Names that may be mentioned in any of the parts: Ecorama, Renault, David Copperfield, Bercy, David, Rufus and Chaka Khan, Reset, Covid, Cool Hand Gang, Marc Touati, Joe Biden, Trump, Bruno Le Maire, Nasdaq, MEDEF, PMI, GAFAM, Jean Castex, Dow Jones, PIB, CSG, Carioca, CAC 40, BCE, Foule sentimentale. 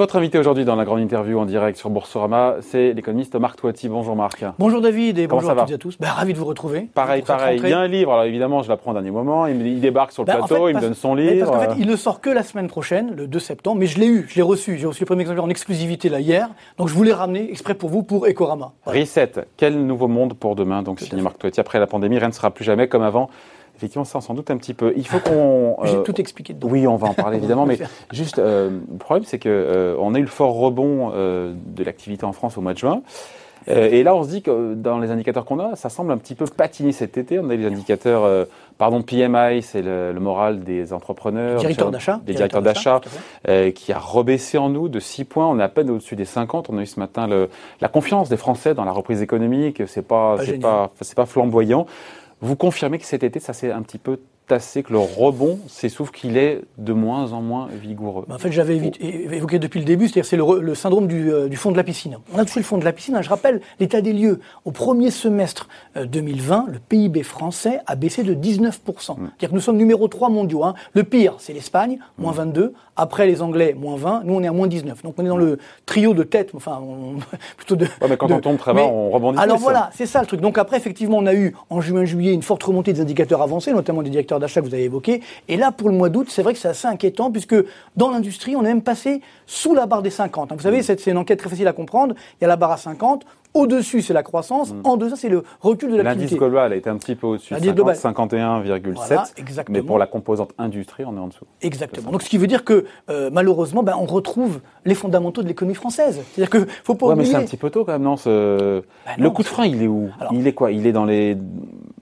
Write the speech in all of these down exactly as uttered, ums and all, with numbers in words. Votre invité aujourd'hui dans la grande interview en direct sur Boursorama, c'est l'économiste Marc Touati. Bonjour Marc. Bonjour David et bonjour à toutes et à tous. Bah, ravi de vous retrouver. Pareil, pareil. Il y a un livre, alors évidemment je l'apprends au dernier moment, il, me, il débarque sur le bah, plateau, en fait, il parce, me donne son livre. Parce qu'en fait il ne sort que la semaine prochaine, le deux septembre, mais je l'ai eu, je l'ai reçu, j'ai reçu le premier exemplaire en exclusivité là hier, donc je voulais ramener exprès pour vous pour Ecorama. Voilà. Reset, quel nouveau monde pour demain, donc signé Marc Touati. Après la pandémie, rien ne sera plus jamais comme avant. Effectivement, ça, on s'en doute un petit peu. Il faut qu'on... Euh, J'ai tout expliqué dedans. Oui, on va en parler évidemment, mais juste, euh, le problème, c'est qu'on euh, a eu le fort rebond euh, de l'activité en France au mois de juin. Euh, et là, on se dit que dans les indicateurs qu'on a, ça semble un petit peu patiner cet été. On a les indicateurs, euh, pardon, P M I, c'est le, le moral des entrepreneurs. Des directeurs d'achat. Des directeurs d'achat, euh, qui a rebaissé en nous de six points. On est à peine au-dessus des cinquante. On a eu ce matin le, la confiance des Français dans la reprise économique. C'est pas, pas, c'est pas, c'est pas flamboyant. Vous confirmez que cet été, ça s'est un petit peu tassé, que le rebond s'essouffle, qu'il est de moins en moins vigoureux. Ben en fait, j'avais évoqué depuis le début, c'est-à-dire c'est le, le syndrome du, euh, du fond de la piscine. On a touché le fond de la piscine. Hein. Je rappelle l'état des lieux. Au premier semestre euh, deux mille vingt, le P I B français a baissé de dix-neuf pour cent. Mmh. C'est-à-dire que nous sommes numéro trois mondiaux. Hein. Le pire, c'est l'Espagne, moins mmh. vingt-deux. Après, les Anglais, moins vingt. Nous, on est à moins dix-neuf. Donc, on est dans le trio de tête. Enfin, on, plutôt de... Ouais, mais quand de, on tombe très bas, on rebondit. Alors plus, voilà, c'est ça le truc. Donc après, effectivement, on a eu en juin, juillet, une forte remontée des indicateurs avancés, notamment des directeurs d'achat que vous avez évoqués. Et là, pour le mois d'août, c'est vrai que c'est assez inquiétant puisque dans l'industrie, on est même passé sous la barre des cinquante. Vous savez, c'est une enquête très facile à comprendre. Il y a la barre à cinquante. Au-dessus, c'est la croissance. Mmh. En deçà, c'est le recul de l'activité. L'indice global a été un petit peu au-dessus. cinquante, cinquante et un virgule sept. Voilà, mais pour la composante industrie, on est en dessous. Exactement. Donc, ce qui veut dire que, euh, malheureusement, ben, on retrouve les fondamentaux de l'économie française. C'est-à-dire qu'il ne faut pas ouais, oublier... Oui, mais c'est un petit peu tôt, quand même. Non, ce... ben non, le coup de frein, il est où? Alors, il est quoi? Il est dans les...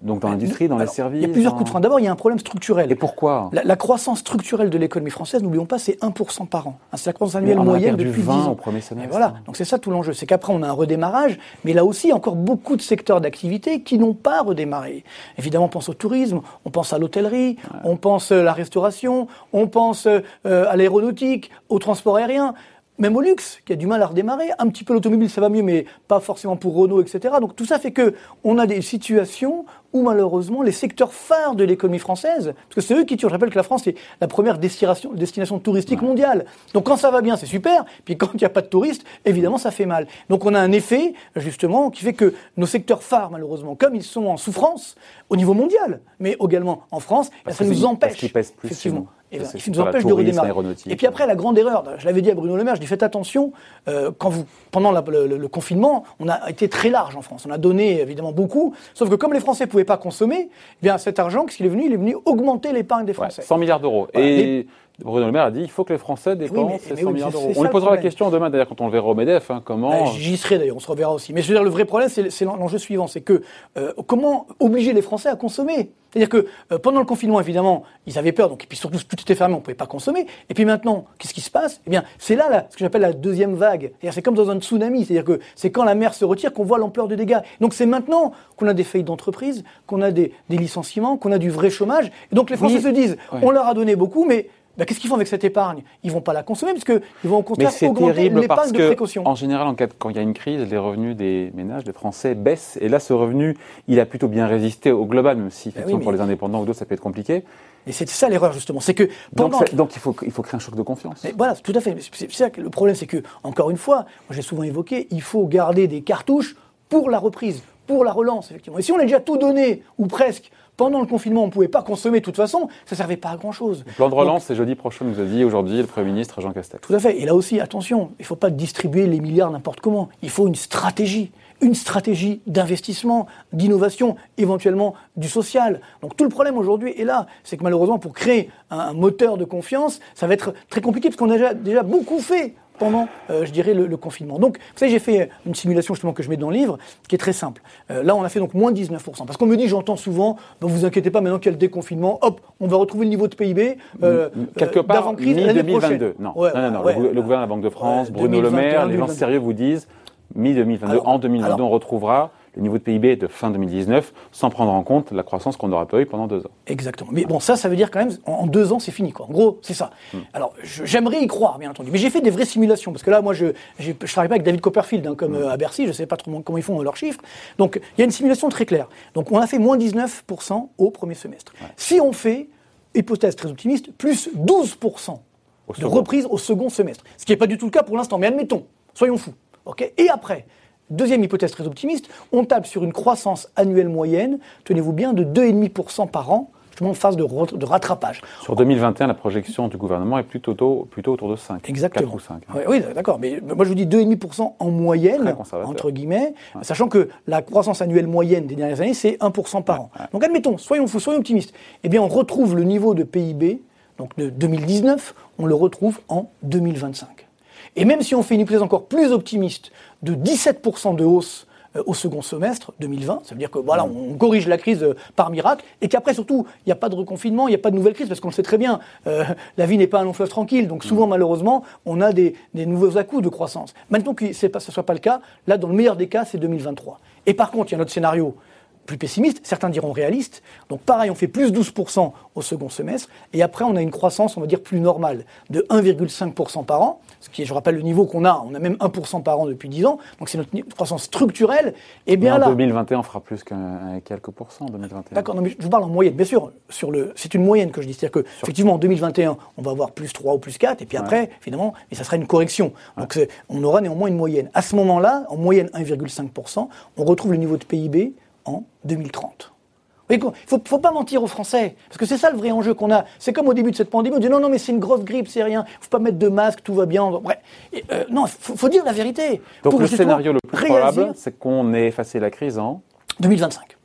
Donc dans l'industrie, dans les services... Il y a plusieurs hein. coups de frein. D'abord, il y a un problème structurel. Et pourquoi la, la croissance structurelle de l'économie française, n'oublions pas, c'est un pour cent par an. C'est la croissance annuelle moyenne depuis dix ans. Au premier semestre. Et voilà. Donc c'est ça tout l'enjeu. C'est qu'après, on a un redémarrage, mais là aussi, encore beaucoup de secteurs d'activité qui n'ont pas redémarré. Évidemment, on pense au tourisme, on pense à l'hôtellerie, ouais. on pense à la restauration, on pense euh, à l'aéronautique, au transport aérien... Même au luxe, qui a du mal à redémarrer. Un petit peu l'automobile, ça va mieux, mais pas forcément pour Renault, et cetera. Donc tout ça fait que on a des situations où malheureusement les secteurs phares de l'économie française, parce que c'est eux qui tuent. Je rappelle que la France est la première destination, destination touristique ouais. mondiale. Donc quand ça va bien, c'est super. Puis quand il n'y a pas de touristes, évidemment, ça fait mal. Donc on a un effet justement qui fait que nos secteurs phares, malheureusement, comme ils sont en souffrance au niveau mondial, mais également en France, là, ça nous empêche. Parce qu'ils pèsent plus, effectivement. Et bien, qui nous empêche de redémarrer. Et puis après, la grande erreur, je l'avais dit à Bruno Le Maire, je dis faites attention, euh, quand vous, pendant la, le, le confinement, on a été très large en France, on a donné évidemment beaucoup, sauf que comme les Français ne pouvaient pas consommer, eh bien cet argent, qu'est-ce qu'il est venu? Il est venu augmenter l'épargne des Français. Ouais, cent milliards d'euros. Voilà. Et... Les... Bruno Le Maire a dit il faut que les Français dépensent oui, mais, mais cent milliards d'euros. On lui posera la question demain, d'ailleurs, quand on le verra au MEDEF. Hein, comment... Bah, j'y serai, d'ailleurs, on se reverra aussi. Mais je veux dire, le vrai problème, c'est l'enjeu suivant, c'est que euh, comment obliger les Français à consommer? C'est-à-dire que euh, pendant le confinement, évidemment, ils avaient peur, donc, et puis surtout, tout était fermé, on ne pouvait pas consommer. Et puis maintenant, qu'est-ce qui se passe? Eh bien, c'est là, là ce que j'appelle la deuxième vague. C'est comme dans un tsunami, c'est-à-dire que c'est quand la mer se retire qu'on voit l'ampleur des dégâts. Donc c'est maintenant qu'on a des faillites d'entreprise, qu'on a des, des licenciements, qu'on a du vrai chômage. Et donc les Français oui. se disent, oui. on leur a donné beaucoup, mais... Ben, qu'est-ce qu'ils font avec cette épargne? Ils ne vont pas la consommer parce qu'ils vont au contraire augmenter l'épargne de précaution. En général, en cas de, quand il y a une crise, les revenus des ménages, des Français baissent. Et là, ce revenu, il a plutôt bien résisté au global, même si ben oui, mais... pour les indépendants ou d'autres, ça peut être compliqué. Et c'est ça l'erreur, justement. C'est que pendant... Donc, donc il, faut, il faut créer un choc de confiance. Et voilà, tout à fait. C'est ça que le problème, c'est que, encore une fois, j'ai souvent évoqué, il faut garder des cartouches pour la reprise, pour la relance, effectivement. Et si on a déjà tout donné, ou presque, pendant le confinement, on ne pouvait pas consommer de toute façon, ça ne servait pas à grand-chose. Le plan de relance, c'est jeudi prochain, nous a dit aujourd'hui le Premier ministre Jean Castex. Tout à fait. Et là aussi, attention, il ne faut pas distribuer les milliards n'importe comment. Il faut une stratégie. Une stratégie d'investissement, d'innovation, éventuellement du social. Donc tout le problème aujourd'hui est là. C'est que malheureusement, pour créer un, un moteur de confiance, ça va être très compliqué parce qu'on a déjà, déjà beaucoup fait pendant, euh, je dirais, le, le confinement. Donc, vous savez, j'ai fait une simulation justement que je mets dans le livre, qui est très simple. Euh, là, on a fait donc moins dix-neuf pour cent. Parce qu'on me dit, j'entends souvent, ben, vous inquiétez pas, maintenant qu'il y a le déconfinement, hop, on va retrouver le niveau de P I B euh, quelque euh, part d'avant-crise l'année prochaine. Non, ouais, non, non, non. Ouais, le, ouais, le gouvernement de la Banque de France, ouais, Bruno Le Maire, les gens sérieux vous disent, mi deux mille vingt-deux, en deux mille vingt-deux, alors, on retrouvera le niveau de P I B de fin deux mille dix-neuf, sans prendre en compte la croissance qu'on n'aura pas eue pendant deux ans. Exactement. Mais bon, ça, ça veut dire quand même, en deux ans, c'est fini, quoi. En gros, c'est ça. Mm. Alors, j'aimerais y croire, bien entendu. Mais j'ai fait des vraies simulations, parce que là, moi, je ne travaille pas avec David Copperfield, hein, comme mm. euh, à Bercy, je ne sais pas trop comment ils font leurs chiffres. Donc, il y a une simulation très claire. Donc, on a fait moins dix-neuf pour cent au premier semestre. Ouais. Si on fait, hypothèse très optimiste, plus douze pour cent au de reprise au second semestre. Ce qui n'est pas du tout le cas pour l'instant, mais admettons, soyons fous. Okay, et après, deuxième hypothèse très optimiste, on tape sur une croissance annuelle moyenne, tenez-vous bien, de deux virgule cinq pour cent par an, en phase de, re- de rattrapage. Sur deux mille vingt et un, la projection du gouvernement est plutôt, tôt, plutôt autour de cinq. Exactement. quatre ou cinq. Oui, oui, d'accord. Mais moi, je vous dis deux virgule cinq pour cent en moyenne, entre guillemets, ouais. Sachant que la croissance annuelle moyenne des dernières années, c'est un pour cent par ouais. an. Ouais. Donc, admettons, soyons fous, soyons optimistes. Eh bien, on retrouve le niveau de P I B, donc de deux mille dix-neuf, on le retrouve en deux mille vingt-cinq. Et même si on fait une hypothèse encore plus optimiste de dix-sept pour cent de hausse au second semestre deux mille vingt, ça veut dire que voilà, on corrige la crise par miracle et qu'après surtout, il n'y a pas de reconfinement, il n'y a pas de nouvelle crise parce qu'on le sait très bien, euh, la vie n'est pas un long fleuve tranquille, donc souvent malheureusement, on a des, des nouveaux à-coups de croissance. Maintenant que ce ne soit pas le cas, là dans le meilleur des cas, c'est deux mille vingt-trois. Et par contre, il y a un autre scénario plus pessimiste, certains diront réaliste, donc pareil, on fait plus douze pour cent au second semestre et après on a une croissance, on va dire, plus normale de un virgule cinq pour cent par an, ce qui est, je rappelle, le niveau qu'on a, on a même un pour cent par an depuis dix ans, donc c'est notre croissance structurelle. Et bien en là, deux mille vingt et un, on fera plus qu'un quelques pourcents en deux mille vingt et un. D'accord, non, mais je vous parle en moyenne, bien sûr, sur le, c'est une moyenne que je dis, c'est-à-dire que, sur effectivement, en deux mille vingt et un, on va avoir plus trois ou plus quatre, et puis après, ouais. finalement, mais ça sera une correction. Donc ouais. on aura néanmoins une moyenne. À ce moment-là, en moyenne un virgule cinq pour cent, on retrouve le niveau de P I B en deux mille trente. Il ne faut, faut pas mentir aux Français, parce que c'est ça le vrai enjeu qu'on a. C'est comme au début de cette pandémie, on dit non, non, mais c'est une grosse grippe, c'est rien, il ne faut pas mettre de masque, tout va bien. Bref. Et, euh, non, il faut, faut dire la vérité. Donc pour le scénario le plus probable, c'est qu'on ait effacé la crise en deux mille vingt-cinq.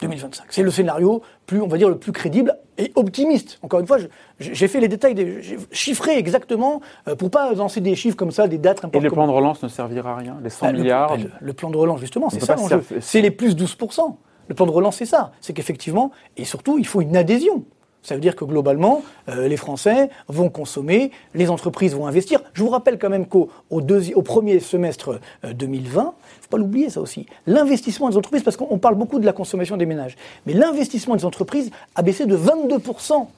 deux mille vingt-cinq. C'est le scénario plus, on va dire, le plus crédible et optimiste. Encore une fois, je, j'ai fait les détails, des, j'ai chiffré exactement euh, pour pas lancer des chiffres comme ça, des dates importantes. Et le plan de relance ne servira à rien, les cent bah, milliards. Le, bah, le, le plan de relance, justement, c'est ça l'enjeu. Serf... C'est les plus douze pour cent. Le plan de relance, c'est ça. C'est qu'effectivement, et surtout, il faut une adhésion. Ça veut dire que globalement, euh, les Français vont consommer, les entreprises vont investir. Je vous rappelle quand même qu'au au deuxi- au premier semestre euh, deux mille vingt, il ne faut pas l'oublier ça aussi, l'investissement des entreprises, parce qu'on parle beaucoup de la consommation des ménages, mais l'investissement des entreprises a baissé de vingt-deux pour cent.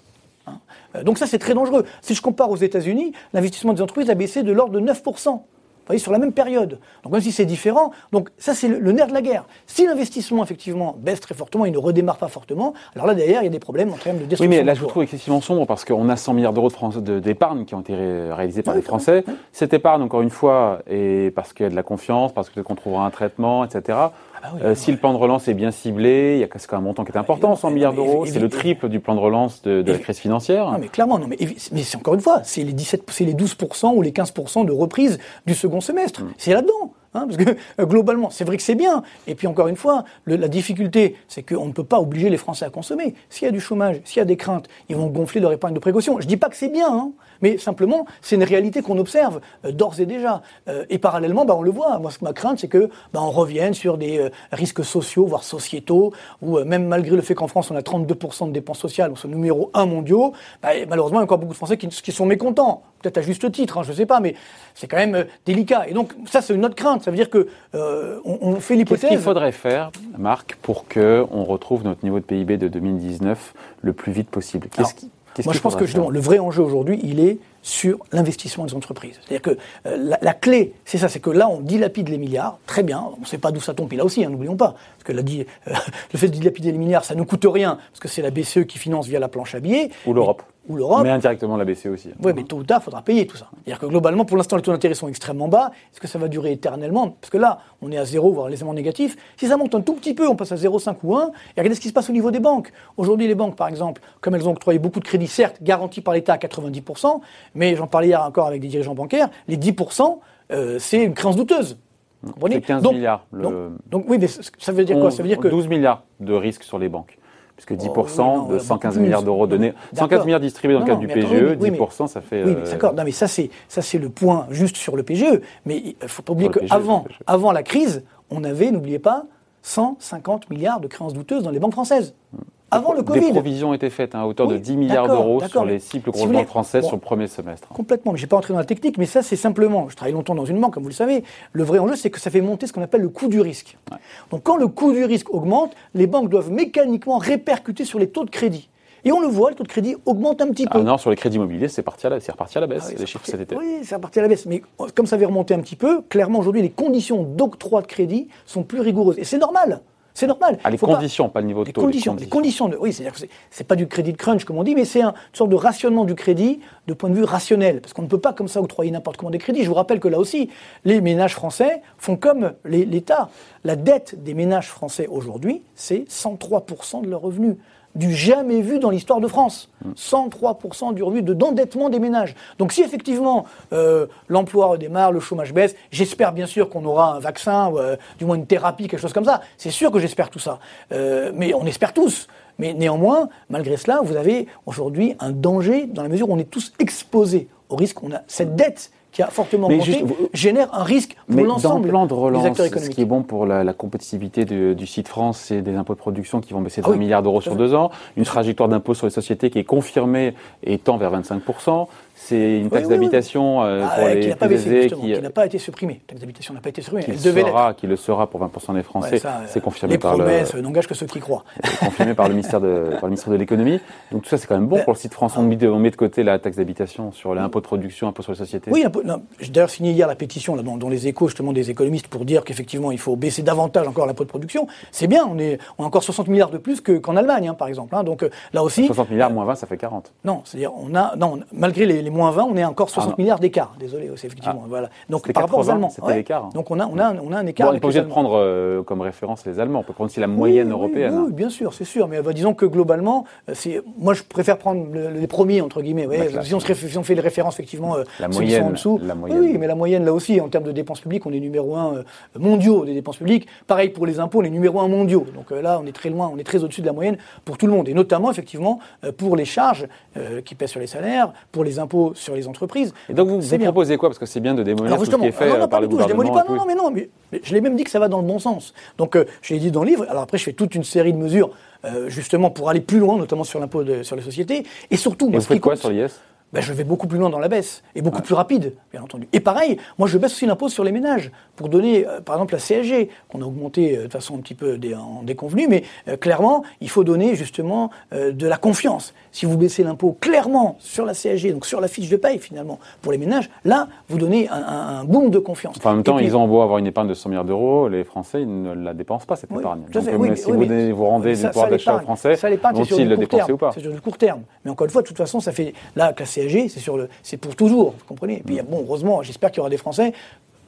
Hein. Euh, donc ça, c'est très dangereux. Si je compare aux États-Unis, l'investissement des entreprises a baissé de l'ordre de neuf pour cent. Vous voyez, sur la même période. Donc même si c'est différent, donc ça c'est le, le nerf de la guerre. Si l'investissement effectivement baisse très fortement, il ne redémarre pas fortement, alors là derrière il y a des problèmes en termes de destruction. Oui, mais là je vous trouve excessivement sombre parce qu'on a cent milliards d'euros de France, de, d'épargne qui ont été ré- réalisés par oui, les Français. Oui, oui. Cette épargne, encore une fois, est parce qu'il y a de la confiance, parce qu'on trouvera un traitement, et cetera. Ah bah oui, euh, si oui. le plan de relance est bien ciblé, il y a quand même un montant qui est important, cent milliards d'euros, c'est le triple du plan de relance de, de la crise financière. Non mais clairement, non mais, mais c'est encore une fois, c'est les dix-sept, c'est les douze pour cent ou les quinze pour cent de reprise du second semestre. Mmh. C'est là-dedans. Hein, parce que euh, globalement, c'est vrai que c'est bien. Et puis encore une fois, le, la difficulté, c'est qu'on ne peut pas obliger les Français à consommer. S'il y a du chômage, s'il y a des craintes, ils vont gonfler leur épargne de précaution. Je dis pas que c'est bien, hein, mais simplement, c'est une réalité qu'on observe euh, d'ores et déjà. Euh, et parallèlement, bah, on le voit. Moi, ce que ma crainte, c'est que bah, on revienne sur des euh, risques sociaux, voire sociétaux, où euh, même malgré le fait qu'en France, on a trente-deux pour cent de dépenses sociales, on est numéro un mondiaux, bah, malheureusement, il y a encore beaucoup de Français qui, qui sont mécontents. Peut-être à juste titre, hein, je ne sais pas, mais c'est quand même euh, délicat. Et donc, ça, c'est une autre crainte. Ça veut dire qu'on euh, on fait l'hypothèse. Qu'est-ce qu'il faudrait faire, Marc, pour qu'on retrouve notre niveau de P I B de deux mille dix-neuf le plus vite possible ? Qu'est-ce Alors, qui, qu'est-ce Moi, je pense que justement, le vrai enjeu aujourd'hui, il est sur l'investissement des entreprises. C'est-à-dire que euh, la, la clé, c'est ça, c'est que là, on dilapide les milliards, très bien, on ne sait pas d'où ça tombe, et là aussi, hein, n'oublions pas, parce que là, dit, euh, le fait de dilapider les milliards, ça ne coûte rien, parce que c'est la B C E qui finance via la planche à billets. Ou l'Europe. Mais, ou l'Europe. Mais indirectement la B C E aussi. Oui, mais tôt ou tard, il faudra payer tout ça. C'est-à-dire que globalement, pour l'instant, les taux d'intérêt sont extrêmement bas. Est-ce que ça va durer éternellement ? Parce que là, on est à zéro, voire légèrement négatif. Si ça monte un tout petit peu, on passe à zéro virgule cinq ou un, et regardez ce qui se passe au niveau des banques. Aujourd'hui, les banques, par exemple, comme elles ont octroyé beaucoup de crédits, certes, garantis par l'État à quatre-vingt-dix pour cent, mais j'en parlais hier encore avec des dirigeants bancaires, les dix pour cent, euh, c'est une créance douteuse. Vous comprenez ? C'est quinze donc, milliards. Le... Donc, donc, oui, mais ça veut dire on, quoi ? Ça veut dire que douze milliards de risques sur les banques. Puisque dix pour cent oh, oui, non, de cent quinze plus. Milliards d'euros donnés, cent quinze milliards distribués dans non, le cadre non, du P G E, oui, dix pour cent mais, ça fait... Oui, mais euh... d'accord, non, mais ça c'est, ça c'est le point juste sur le P G E. Mais il ne faut pas oublier qu'avant avant la crise, on avait, n'oubliez pas, cent cinquante milliards de créances douteuses dans les banques françaises. Hmm. Avant le Covid. Des provisions étaient faites hein, à hauteur oui, de dix milliards d'euros sur les six plus grosses banques françaises bon, sur le premier semestre. Complètement, mais je n'ai pas entré dans la technique, mais ça c'est simplement, je travaille longtemps dans une banque, comme vous le savez, le vrai enjeu c'est que ça fait monter ce qu'on appelle le coût du risque. Ouais. Donc quand le coût du risque augmente, les banques doivent mécaniquement répercuter sur les taux de crédit. Et on le voit, le taux de crédit augmente un petit peu. Ah non, sur les crédits immobiliers, c'est, parti à la, c'est reparti à la baisse, ah oui, les chiffres parti, cet été. Oui, c'est reparti à la baisse. Mais comme ça avait remonté un petit peu, clairement aujourd'hui, les conditions d'octroi de crédit sont plus rigoureuses. Et c'est normal. C'est normal. Ah, les faut conditions, pas... pas le niveau de taux. Les conditions, les conditions. Les conditions de... Oui, c'est-à-dire que c'est pas du crédit de crunch, comme on dit, mais c'est une sorte de rationnement du crédit de point de vue rationnel. Parce qu'on ne peut pas comme ça octroyer n'importe comment des crédits. Je vous rappelle que là aussi, les ménages français font comme l'État. La dette des ménages français aujourd'hui, c'est cent trois pour cent de leurs revenus. Du jamais vu dans l'histoire de France. cent trois pour cent du revenu d'endettement des ménages. Donc si effectivement euh, l'emploi redémarre, le chômage baisse, j'espère bien sûr qu'on aura un vaccin, ou, euh, du moins une thérapie, quelque chose comme ça. C'est sûr que j'espère tout ça. Euh, mais on espère tous. Mais néanmoins, malgré cela, vous avez aujourd'hui un danger dans la mesure où on est tous exposés au risque. On a cette dette qui a fortement mais monté, juste, vous, génère un risque pour l'ensemble le plan de relance, des acteurs économiques. Ce qui est bon pour la, la compétitivité de, du site France, c'est des impôts de production qui vont baisser de ah oui, vingt milliards d'euros sur deux ans, une trajectoire d'impôt sur les sociétés qui est confirmée et tend vers vingt-cinq pour cent. C'est une taxe oui, oui, d'habitation oui. Euh, pour ah, les qui n'a pas baissé, qui, qui n'a pas été supprimée. La taxe d'habitation n'a pas été supprimée. Qui, Elle devait sera, qui le sera pour vingt pour cent des Français. Ouais, ça, c'est confirmé les par promesses le, n'engagent que ceux qui croient. Confirmé par le ministère de, par le ministère de l'économie. Donc tout ça, c'est quand même bon ben, pour le site France. On met, on met de côté la taxe d'habitation sur l'impôt de production, impôt sur les sociétés. Oui, impôt, non, j'ai d'ailleurs signé hier la pétition là, dans, dans les échos justement des économistes pour dire qu'effectivement il faut baisser davantage encore l'impôt de production. C'est bien. On est, on a encore soixante milliards de plus que, qu'en Allemagne, hein, par exemple. Hein. Donc là aussi. soixante milliards euh, moins vingt, ça fait quarante. Non, c'est-à-dire on a, non, on, malgré les, les moins vingt, on est encore soixante ah milliards d'écart. Désolé, c'est effectivement. Ah. Voilà. Donc c'était par rapport aux Allemands. C'était ouais. l'écart. Hein. Donc on a, on, a, on a un écart. Bon, on n'est pas obligé de prendre euh, comme référence les Allemands. On peut prendre aussi la moyenne oui, européenne. Oui, oui, bien sûr, c'est sûr. Mais bah, disons que globalement, c'est, moi je préfère prendre le, les premiers, entre guillemets. Ouais, bah, si, on se, si on fait les références, effectivement, euh, la moyenne, qui sont en dessous. La moyenne. Oui, mais la moyenne, là aussi, en termes de dépenses publiques, on est numéro un euh, mondiaux des dépenses publiques. Pareil pour les impôts, on est numéro un mondiaux. Donc euh, là, on est très loin, on est très au-dessus de la moyenne pour tout le monde. Et notamment, effectivement, euh, pour les charges euh, qui pèsent sur les salaires, pour les impôts sur les entreprises. Et donc vous, vous proposez quoi? Parce que c'est bien de démolir tout ce qui est fait non, non, par le gouvernement. Je démolis pas, non, non, mais non, mais, mais je l'ai même dit que ça va dans le bon sens. Donc euh, je l'ai dit dans le livre. Alors après, je fais toute une série de mesures, euh, justement, pour aller plus loin, notamment sur l'impôt de, sur les sociétés, et surtout. Et moi, vous faites quoi compte, sur l'I S? Ben, je vais beaucoup plus loin dans la baisse, et beaucoup ouais. plus rapide, bien entendu. Et pareil, moi je baisse aussi l'impôt sur les ménages, pour donner, euh, par exemple, la C S G, qu'on a augmentée euh, de façon un petit peu dé, en déconvenue, mais euh, clairement, il faut donner justement euh, de la confiance. Si vous baissez l'impôt clairement sur la C S G, donc sur la fiche de paye finalement, pour les ménages, là, vous donnez un, un, un boom de confiance. Enfin, en même temps, puis, ils ont beau avoir une épargne de cent milliards d'euros, les Français ils ne la dépensent pas, cette oui, épargne. Donc, fait, oui, si oui, vous, mais, donnez, vous rendez ça, du pouvoir d'achat aux Français, vont-ils le dépenser ou pas? C'est sur le court terme. Mais encore une fois, de toute façon, ça fait là, classé. C'est, sur le, c'est pour toujours, vous comprenez. Et puis, bon, heureusement, j'espère qu'il y aura des Français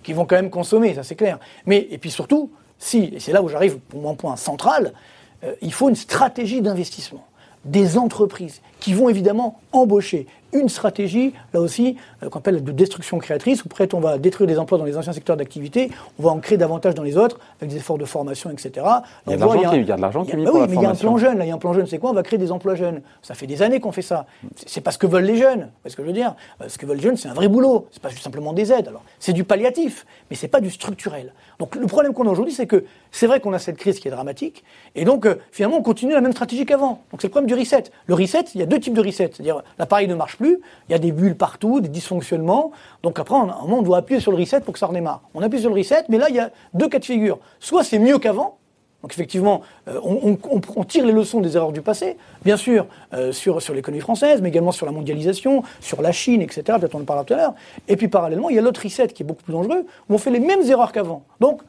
qui vont quand même consommer, ça c'est clair. Mais, et puis surtout, si, et c'est là où j'arrive pour mon point central, euh, il faut une stratégie d'investissement des entreprises qui vont évidemment embaucher. Une stratégie, là aussi, euh, qu'on appelle de destruction créatrice, où près on va détruire des emplois dans les anciens secteurs d'activité, on va en créer davantage dans les autres, avec des efforts de formation, et cetera. Il y a de l'argent qui est mis pour la formation. Oui, mais il y a un plan jeune, là, il y a un plan jeune, c'est quoi? On va créer des emplois jeunes. Ça fait des années qu'on fait ça. C'est, c'est pas ce que veulent les jeunes, c'est ce que je veux dire. Euh, ce que veulent les jeunes, c'est un vrai boulot, c'est pas simplement des aides. Alors, c'est du palliatif, mais c'est pas du structurel. Donc le problème qu'on a aujourd'hui, c'est que c'est vrai qu'on a cette crise qui est dramatique, et donc euh, finalement on continue la même stratégie qu'avant. Donc c'est le problème du reset. Le reset, il y a deux types de reset, c'est-à-dire l'appareil ne marche plus. Plus, il y a des bulles partout, des dysfonctionnements. Donc après, on, on doit appuyer sur le reset pour que ça redémarre. On appuie sur le reset, mais là, il y a deux cas de figure. Soit c'est mieux qu'avant, donc effectivement, euh, on, on, on tire les leçons des erreurs du passé, bien sûr, euh, sur, sur l'économie française, mais également sur la mondialisation, sur la Chine, et cetera. Peut-être on en parlera tout à l'heure. Et puis parallèlement, il y a l'autre reset qui est beaucoup plus dangereux, où on fait les mêmes erreurs qu'avant. Donc,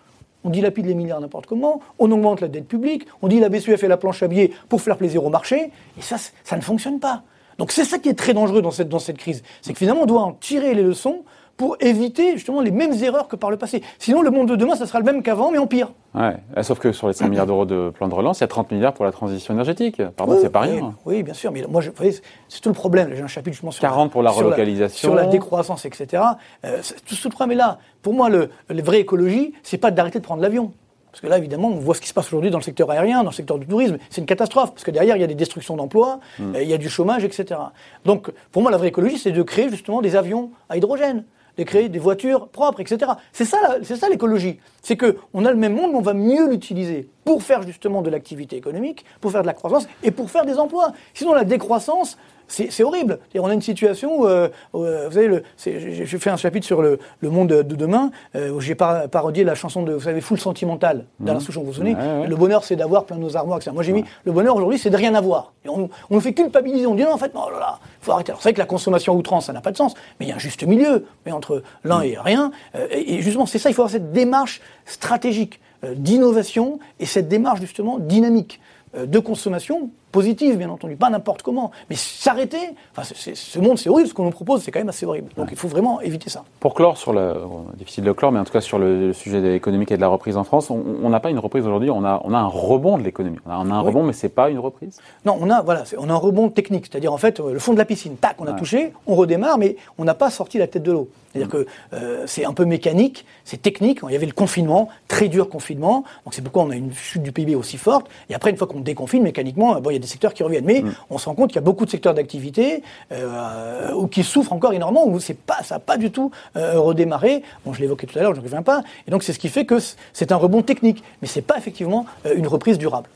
on dilapide les milliards n'importe comment, on augmente la dette publique, on dit la B C E fait la planche à billets pour faire plaisir au marché, et ça, ça ne fonctionne pas. Donc c'est ça qui est très dangereux dans cette, dans cette crise. C'est que finalement, on doit en tirer les leçons pour éviter justement les mêmes erreurs que par le passé. Sinon, le monde de demain, ça sera le même qu'avant, mais en pire. Ouais. Sauf que sur les cent milliards d'euros de plan de relance, il y a trente milliards pour la transition énergétique. Pardon, oui, c'est pas rien. Oui, hein. Oui, bien sûr. Mais moi, je, vous voyez, c'est tout le problème. J'ai un chapitre justement sur quarante la, pour la relocalisation, sur la, sur la décroissance, et cetera. Euh, tout ce problème est là. Pour moi, le, la vraie écologie, c'est pas d'arrêter de prendre l'avion. Parce que là, évidemment, on voit ce qui se passe aujourd'hui dans le secteur aérien, dans le secteur du tourisme. C'est une catastrophe, parce que derrière, il y a des destructions d'emplois, mmh. il y a du chômage, et cetera. Donc, pour moi, la vraie écologie, c'est de créer justement des avions à hydrogène, de créer des voitures propres, et cetera. C'est ça, la, c'est ça l'écologie. C'est qu'on a le même monde, mais on va mieux l'utiliser pour faire justement de l'activité économique, pour faire de la croissance et pour faire des emplois. Sinon, la décroissance... C'est, c'est horrible. C'est-à-dire, on a une situation où, euh, où vous savez, le, c'est, j'ai fait un chapitre sur le, le monde de demain, euh, où j'ai par, parodié la chanson de, vous savez, Foule sentimentale d'Alain Souchon, vous vous souvenez, ouais, ouais. Le bonheur, c'est d'avoir plein de nos armoires, et cetera. Moi, j'ai ouais. mis, le bonheur, aujourd'hui, c'est de rien avoir. Et on, on nous fait culpabiliser, on dit, non, en fait, non, là, là, faut arrêter. Alors, c'est vrai que la consommation à outrance, ça n'a pas de sens, mais il y a un juste milieu, mais entre l'un et rien, euh, et, et justement, c'est ça, il faut avoir cette démarche stratégique. euh, d'innovation et cette démarche justement dynamique euh, de consommation positive, bien entendu, pas n'importe comment. Mais s'arrêter, enfin, c'est, c'est, ce monde, c'est horrible, ce qu'on nous propose, c'est quand même assez horrible. Donc ouais. Il faut vraiment éviter ça. Pour clore, sur le, bon, difficile de clore, mais en tout cas sur le, le sujet économique et de la reprise en France, on n'a pas une reprise aujourd'hui, on a, on a un rebond de l'économie. On a, on a un oui. rebond, mais c'est pas une reprise. Non, on a, voilà, on a un rebond technique, c'est-à-dire en fait le fond de la piscine, tac, on a ouais. touché, on redémarre, mais on n'a pas sorti la tête de l'eau. C'est-à-dire que euh, c'est un peu mécanique, c'est technique. Il y avait le confinement, très dur confinement, donc c'est pourquoi on a une chute du P I B aussi forte. Et après, une fois qu'on déconfine, mécaniquement, bon, il y a des secteurs qui reviennent. Mais mmh. on se rend compte qu'il y a beaucoup de secteurs d'activité euh, ou qui souffrent encore énormément, où c'est pas, ça n'a pas du tout euh, redémarré. Bon, je l'évoquais tout à l'heure, je ne reviens pas. Et donc, c'est ce qui fait que c'est un rebond technique, mais c'est pas effectivement euh, une reprise durable.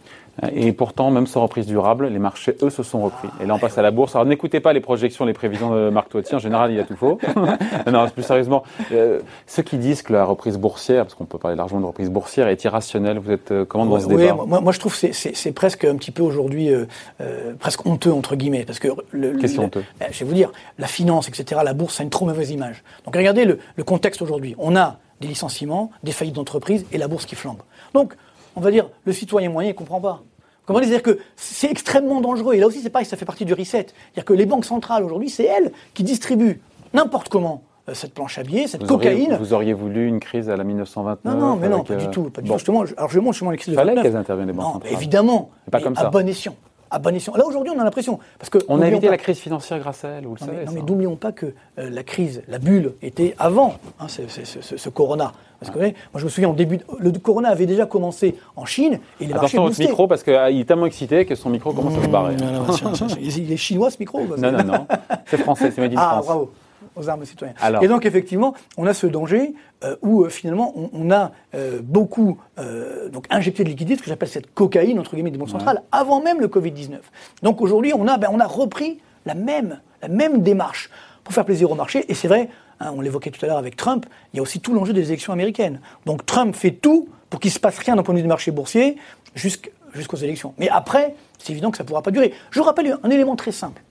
Et pourtant, même sans reprise durable, les marchés, eux, se sont repris. Et là, on passe à la bourse. Alors, n'écoutez pas les projections, les prévisions de Marc Touati. En général, il y a tout faux. Non, plus sérieusement, euh, ceux qui disent que la reprise boursière, parce qu'on peut parler largement de reprise boursière, est irrationnelle, vous êtes euh, comment dans oui, ce débat ? Oui, moi, moi, je trouve que c'est, c'est, c'est presque un petit peu aujourd'hui, euh, euh, presque honteux, entre guillemets. Parce que le, Qu'est-ce qui est honteux ? Ben, je vais vous dire, la finance, et cetera, la bourse, ça a une trop mauvaise image. Donc, regardez le, le contexte aujourd'hui. On a des licenciements, des faillites d'entreprises et la bourse qui flambe. Donc, on va dire, le citoyen moyen, il ne comprend pas. Comment dire, c'est-à-dire que c'est extrêmement dangereux. Et là aussi, c'est pareil, ça fait partie du reset. C'est-à-dire que les banques centrales, aujourd'hui, c'est elles qui distribuent n'importe comment cette planche à billets, cette vous cocaïne. Auriez, vous auriez voulu une crise à la mille neuf cent vingt-neuf? Non, non, mais non, pas euh... du tout. Pas du bon. tout. Justement, je, alors je montre justement les crises de vingt-neuf. Il fallait qu'elles interviennent, les banques non, centrales. Évidemment, mais pas comme ça. À bon escient. À bon escient. Là, aujourd'hui, on a l'impression. Parce que on a évité pas... la crise financière grâce à elle, vous le non, savez. Mais, non, ça. mais n'oublions pas que euh, la crise, la bulle, était avant hein, c'est, c'est, c'est, c'est, ce corona. Parce que, ouais. Moi, je me souviens, en début, le corona avait déjà commencé en Chine. Et les Attention votre boostés. micro, parce qu'il ah, est tellement excité que son micro commence mmh, à se barrer. Non, non, tiens, tiens, il est chinois, ce micro Non, non, non. C'est français, c'est made in France. Ah, bravo. Aux armes citoyennes. Alors. Et donc, effectivement, on a ce danger euh, où, euh, finalement, on, on a euh, beaucoup euh, donc injecté de liquidité, ce que j'appelle cette cocaïne, entre guillemets, des banques centrales, ouais. avant même le Covid dix-neuf. Donc, aujourd'hui, on a, ben, on a repris la même, la même démarche pour faire plaisir au marché. Et c'est vrai, hein, on l'évoquait tout à l'heure avec Trump, il y a aussi tout l'enjeu des élections américaines. Donc, Trump fait tout pour qu'il ne se passe rien d'un point de vue des marchés boursiers jusqu'aux élections. Mais après, c'est évident que ça ne pourra pas durer. Je vous rappelle un élément très simple.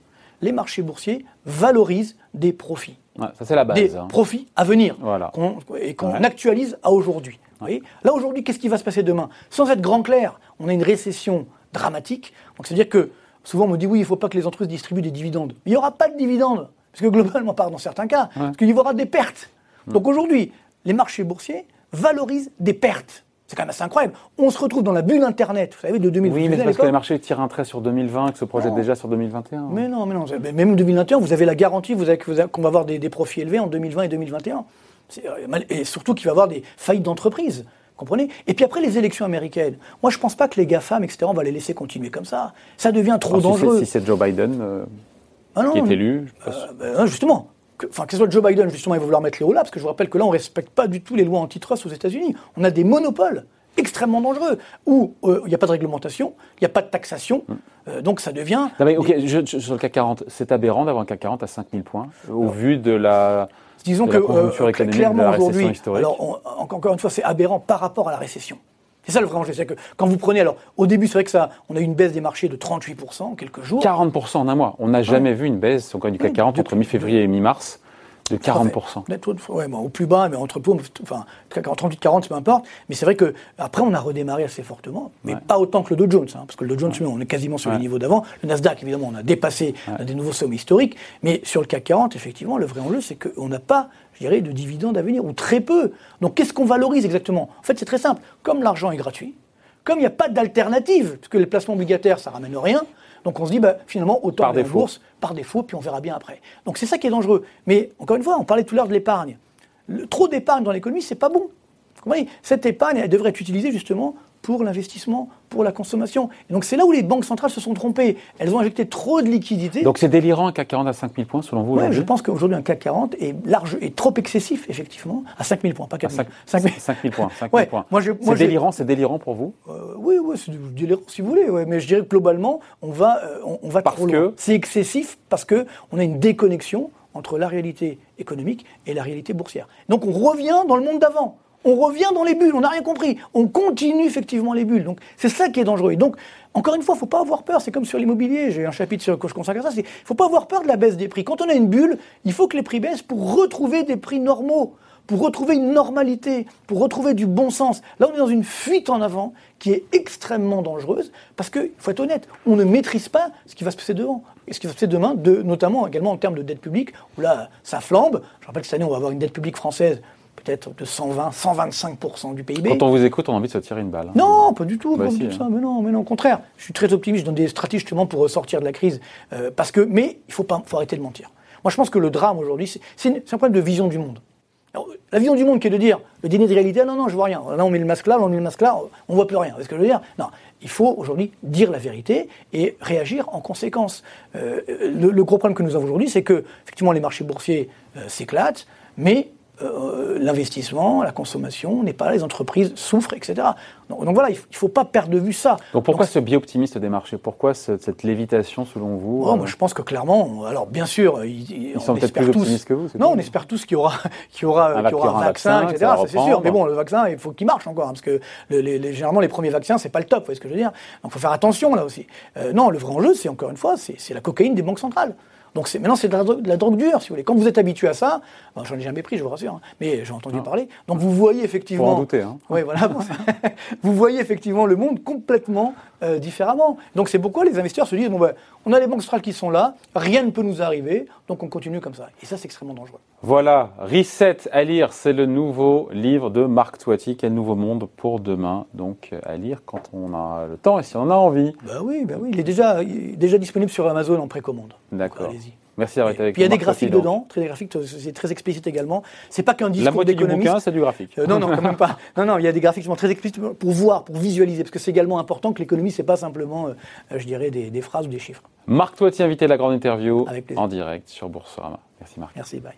Les marchés boursiers valorisent des profits. Ouais, ça, c'est la base. Des hein. profits à venir voilà. qu'on, et qu'on ouais. actualise à aujourd'hui. Vous voyez ? Là, aujourd'hui, qu'est-ce qui va se passer demain ? Sans être grand clair, on a une récession dramatique. Donc, c'est-à-dire que souvent, on me dit oui, il ne faut pas que les entreprises distribuent des dividendes. Mais il n'y aura pas de dividendes. Parce que globalement, par dans certains cas, ouais. parce qu'il y aura des pertes. Mmh. Donc, aujourd'hui, les marchés boursiers valorisent des pertes. C'est quand même assez incroyable. On se retrouve dans la bulle Internet, vous savez, de deux mille vingt. Oui, mais c'est parce que les marchés tirent un trait sur deux mille vingt, que se projettent non. déjà sur deux mille vingt et un. Mais non, mais non. Même deux mille vingt et un, vous avez la garantie vous avez, vous avez, qu'on va avoir des, des profits élevés en deux mille vingt et deux mille vingt et un. C'est, et surtout qu'il va y avoir des faillites d'entreprises. Comprenez ? Et puis après, les élections américaines. Moi, je ne pense pas que les GAFAM, et cetera, on va les laisser continuer comme ça. Ça devient trop Alors, dangereux. Si c'est, si c'est Joe Biden euh, ah non, qui est élu, je pense. Euh, ben, justement. Que, enfin, que ce soit Joe Biden, justement, il va vouloir mettre les hauts là, parce que je vous rappelle que là, on ne respecte pas du tout les lois antitrust aux États-Unis. On a des monopoles extrêmement dangereux, où il euh, n'y a pas de réglementation, il n'y a pas de taxation, euh, donc ça devient... Non mais, ok, des... je, je, sur le C A C quarante, c'est aberrant d'avoir un C A C quarante à cinq mille points, au non. vu de la... Disons de que, la conjoncture euh, économique, clairement, de la récession aujourd'hui, historique. Alors, on, encore une fois, c'est aberrant par rapport à la récession. C'est ça le vrai enjeu. C'est-à-dire que quand vous prenez, alors au début, c'est vrai que ça, on a eu une baisse des marchés de trente-huit pour cent en quelques jours. quarante pour cent en un mois. On n'a jamais ouais. vu une baisse, encore du C A C quarante, entre mi-février et mi-mars, de quarante pour cent. Ouais, bon, au plus bas, mais entre peu, enfin, trente-huit quarante, peu importe. Mais c'est vrai que après, on a redémarré assez fortement, mais ouais. pas autant que le Dow Jones, hein, parce que le Dow Jones, ouais. on est quasiment sur ouais. les niveaux d'avant. Le Nasdaq, évidemment, on a dépassé ouais. on a des nouveaux sommets historiques. Mais sur le C A C quarante, effectivement, le vrai enjeu, c'est qu'on n'a pas, je dirais, de dividendes à venir, ou très peu. Donc, qu'est-ce qu'on valorise exactement ? En fait, c'est très simple. Comme l'argent est gratuit, comme il n'y a pas d'alternative, parce que les placements obligataires, ça ne ramène rien, donc on se dit, bah, finalement, autant de la bourse, par défaut, puis on verra bien après. Donc, c'est ça qui est dangereux. Mais, encore une fois, on parlait tout à l'heure de l'épargne. Le, trop d'épargne dans l'économie, ce n'est pas bon. Vous voyez, cette épargne, elle devrait être utilisée, justement, pour l'investissement, pour la consommation. Et donc, c'est là où les banques centrales se sont trompées. Elles ont injecté trop de liquidités. Donc, c'est délirant un C A C quarante à cinq mille points, selon vous ? Oui, je pense qu'aujourd'hui, un C A C quarante est large et trop excessif, effectivement, à cinq mille points, pas quatre mille. cinq mille points. Ouais, moi, je, moi, c'est je... délirant, c'est délirant pour vous ? euh, Oui, oui, c'est délirant si vous voulez. Ouais. Mais je dirais que globalement, on va, euh, on, on va parce trop loin. Que... C'est excessif parce qu'on a une déconnexion entre la réalité économique et la réalité boursière. Donc, on revient dans le monde d'avant. on revient dans les bulles, on n'a rien compris, on continue effectivement les bulles. Donc c'est ça qui est dangereux. Et donc, encore une fois, il ne faut pas avoir peur, c'est comme sur l'immobilier, j'ai un chapitre sur, que je consacre à ça, il ne faut pas avoir peur de la baisse des prix. Quand on a une bulle, il faut que les prix baissent pour retrouver des prix normaux, pour retrouver une normalité, pour retrouver du bon sens. Là, on est dans une fuite en avant qui est extrêmement dangereuse parce qu'il faut être honnête, on ne maîtrise pas ce qui va se passer devant. Et ce qui va se passer demain, de, notamment également en termes de dette publique, où là, ça flambe. Je rappelle que cette année, on va avoir une dette publique française peut-être de cent vingt, cent vingt-cinq pour cent du P I B. Quand on vous écoute, on a envie de se tirer une balle. Non, pas du tout, bah pas si, du tout hein. ça. Mais non, mais non, au contraire. Je suis très optimiste, je donne des stratégies justement pour sortir de la crise. Euh, parce que, mais il faut pas, faut arrêter de mentir. Moi, je pense que le drame aujourd'hui, c'est, c'est, une, c'est un problème de vision du monde. Alors, la vision du monde qui est de dire, le déni de réalité, non, non, je vois rien. Là, on met le masque là, là on met le masque là, on voit plus rien. C'est ce que je veux dire. Non, il faut aujourd'hui dire la vérité et réagir en conséquence. Euh, le, le gros problème que nous avons aujourd'hui, c'est que, effectivement, les marchés boursiers euh, s'éclatent, mais Euh, l'investissement, la consommation n'est pas là, les entreprises souffrent, et cetera. Donc, donc voilà, il ne faut, faut pas perdre de vue ça. Donc pourquoi donc, ce biais optimiste des marchés ? Pourquoi ce, cette lévitation selon vous ? oh, euh... Moi je pense que clairement, alors bien sûr, il, il, ils sont peut-être plus tous, optimistes que vous. Non, tout. On espère tous qu'il y aura, qu'il y aura, un, qu'il y aura un, un vaccin, vaccin et cetera. Ça, c'est sûr. Mais bon, le vaccin, il faut qu'il marche encore, hein, parce que le, les, les, généralement les premiers vaccins, c'est pas le top, vous voyez ce que je veux dire ? Donc il faut faire attention là aussi. Euh, non, le vrai enjeu, c'est encore une fois, c'est, c'est la cocaïne des banques centrales. Donc c'est, maintenant, c'est de la, de la drogue dure, si vous voulez. Quand vous êtes habitué à ça, ben, j'en ai jamais pris, je vous rassure, hein, mais j'ai entendu ah. parler. Donc vous voyez effectivement... Faut en douter, hein. Oui, voilà. Vous voyez effectivement le monde complètement euh, différemment. Donc c'est pourquoi les investisseurs se disent, bon ben, on a les banques centrales qui sont là, rien ne peut nous arriver, donc on continue comme ça. Et ça, c'est extrêmement dangereux. Voilà, Reset à lire, c'est le nouveau livre de Marc Touati, Quel nouveau monde pour demain. Donc à lire quand on a le temps et si on a envie. Ben oui, ben oui, il est déjà, il est déjà disponible sur Amazon en précommande. D'accord. Donc, merci d'avoir été avec nous. Puis il y a des graphiques dedans, très, des graphiques, c'est très explicite également. C'est pas qu'un discours d'économiste. La moitié du bouquin, c'est du graphique. Euh, non, non, quand même pas. Non, non, il y a des graphiques très explicites pour voir, pour visualiser, parce que c'est également important que l'économie, c'est pas simplement, euh, je dirais, des, des phrases ou des chiffres. Marc Touati, invité à la grande interview en direct sur Boursorama. Merci Marc. Merci, bye.